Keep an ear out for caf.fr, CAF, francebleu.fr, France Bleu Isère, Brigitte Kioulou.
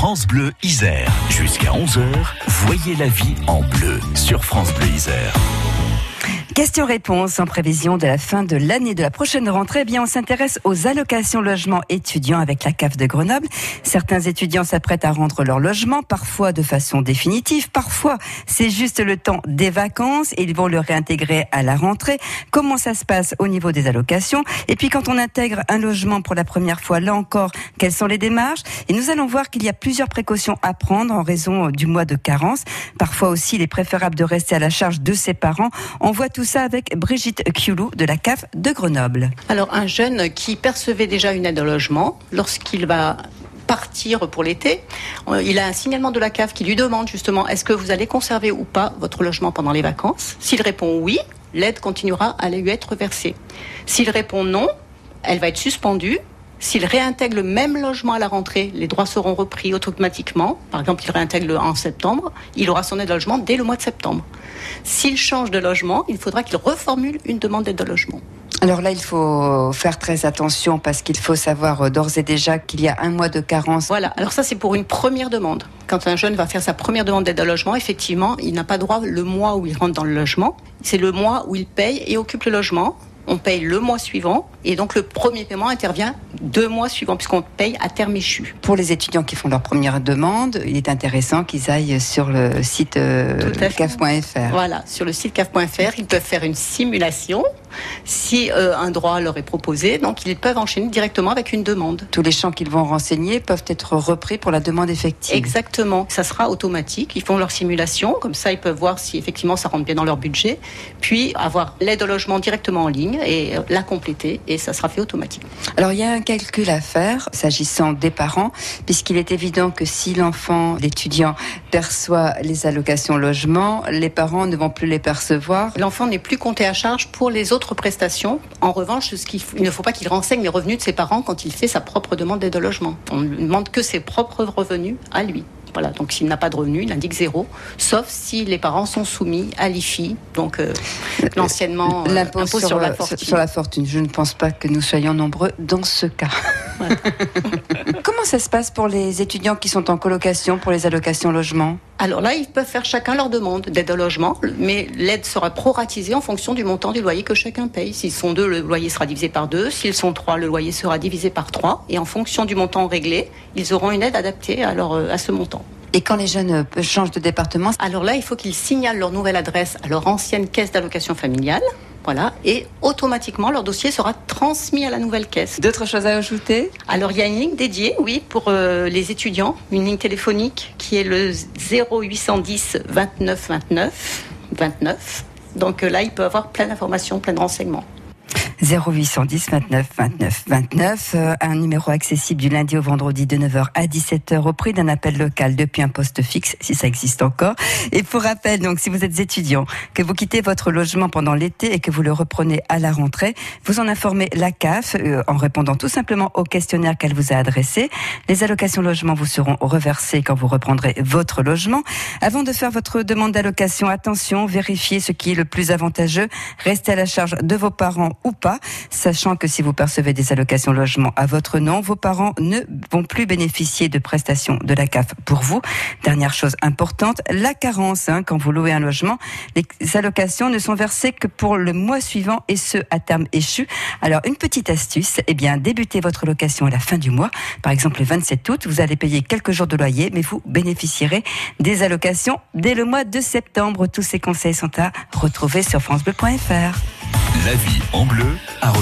France Bleu Isère. Jusqu'à 11h, voyez la vie en bleu sur France Bleu Isère. Question-réponse en prévision de la fin de l'année, de la prochaine rentrée. Eh bien, on s'intéresse aux allocations logement étudiants avec la CAF de Grenoble. Certains étudiants s'apprêtent à rendre leur logement, parfois de façon définitive, parfois c'est juste le temps des vacances et ils vont le réintégrer à la rentrée. Comment ça se passe au niveau des allocations? Et puis quand on intègre un logement pour la première fois, là encore, quelles sont les démarches? Et nous allons voir qu'il y a plusieurs précautions à prendre en raison du mois de carence. Parfois aussi, il est préférable de rester à la charge de ses parents. On voit tout ça avec Brigitte Kioulou de la CAF de Grenoble. Alors un jeune qui percevait déjà une aide au logement, lorsqu'il va partir pour l'été, il a un signalement de la CAF qui lui demande justement est-ce que vous allez conserver ou pas votre logement pendant les vacances? S'il répond oui, l'aide continuera à lui être versée. S'il répond non, elle va être suspendue. S'il réintègre le même logement à la rentrée, les droits seront repris automatiquement. Par exemple, il réintègre en septembre, il aura son aide de logement dès le mois de septembre. S'il change de logement, il faudra qu'il reformule une demande d'aide de logement. Alors là, il faut faire très attention parce qu'il faut savoir d'ores et déjà qu'il y a un mois de carence. Voilà, alors ça c'est pour une première demande. Quand un jeune va faire sa première demande d'aide au logement, effectivement, il n'a pas droit le mois où il rentre dans le logement. C'est le mois où il paye et occupe le logement. On paye le mois suivant et donc le premier paiement intervient 2 mois suivants puisqu'on paye à terme échu. Pour les étudiants qui font leur première demande, il est intéressant qu'ils aillent sur le site caf.fr. Voilà, sur le site caf.fr, ils peuvent faire une simulation si un droit leur est proposé. Donc ils peuvent enchaîner directement avec une demande. Tous les champs qu'ils vont renseigner peuvent être repris pour la demande effective. Exactement, ça sera automatique. Ils font leur simulation, comme ça ils peuvent voir si effectivement ça rentre bien dans leur budget, puis avoir l'aide au logement directement en ligne et la compléter, et ça sera fait automatique. Alors il y a un calcul à faire s'agissant des parents, puisqu'il est évident que si l'enfant, l'étudiant perçoit les allocations logement, les parents ne vont plus les percevoir. L'enfant n'est plus compté à charge pour les autres prestations. En revanche, il ne faut pas qu'il renseigne les revenus de ses parents quand il fait sa propre demande d'aide au logement. On ne demande que ses propres revenus à lui. Voilà, donc s'il n'a pas de revenus, il indique 0, sauf si les parents sont soumis à l'IFI, donc l'anciennement l'impôt sur la fortune. Sur la fortune. Je ne pense pas que nous soyons nombreux dans ce cas. Voilà. Comment ça se passe pour les étudiants qui sont en colocation pour les allocations logement? Alors là, ils peuvent faire chacun leur demande d'aide au logement, mais l'aide sera proratisée en fonction du montant du loyer que chacun paye. S'ils sont 2, le loyer sera divisé par 2. S'ils sont 3, le loyer sera divisé par 3. Et en fonction du montant réglé, ils auront une aide adaptée à ce montant. Et quand les jeunes changent de département? Alors là, il faut qu'ils signalent leur nouvelle adresse à leur ancienne caisse d'allocation familiale. Voilà, et automatiquement, leur dossier sera transmis à la nouvelle caisse. D'autres choses à ajouter? Alors, il y a une ligne dédiée, oui, pour les étudiants, une ligne téléphonique qui est le 0810 29 29 29. Donc là, il peut avoir plein d'informations, plein de renseignements. 0810 29 29 29, un numéro accessible du lundi au vendredi de 9h à 17h au prix d'un appel local depuis un poste fixe, si ça existe encore. Et pour rappel, donc, si vous êtes étudiant, que vous quittez votre logement pendant l'été et que vous le reprenez à la rentrée, vous en informez la CAF en répondant tout simplement au questionnaire qu'elle vous a adressé. Les allocations logement vous seront reversées quand vous reprendrez votre logement. Avant de faire votre demande d'allocation, attention, vérifiez ce qui est le plus avantageux. Restez à la charge de vos parents ou pas. Sachant que si vous percevez des allocations logement à votre nom, vos parents ne vont plus bénéficier de prestations de la CAF pour vous. Dernière chose importante, la carence. Quand vous louez un logement, les allocations ne sont versées que pour le mois suivant et ce, à terme échu. Alors, une petite astuce, eh bien, débutez votre location à la fin du mois. Par exemple, le 27 août, vous allez payer quelques jours de loyer, mais vous bénéficierez des allocations dès le mois de septembre. Tous ces conseils sont à retrouver sur francebleu.fr. La vie en bleu à retrouver.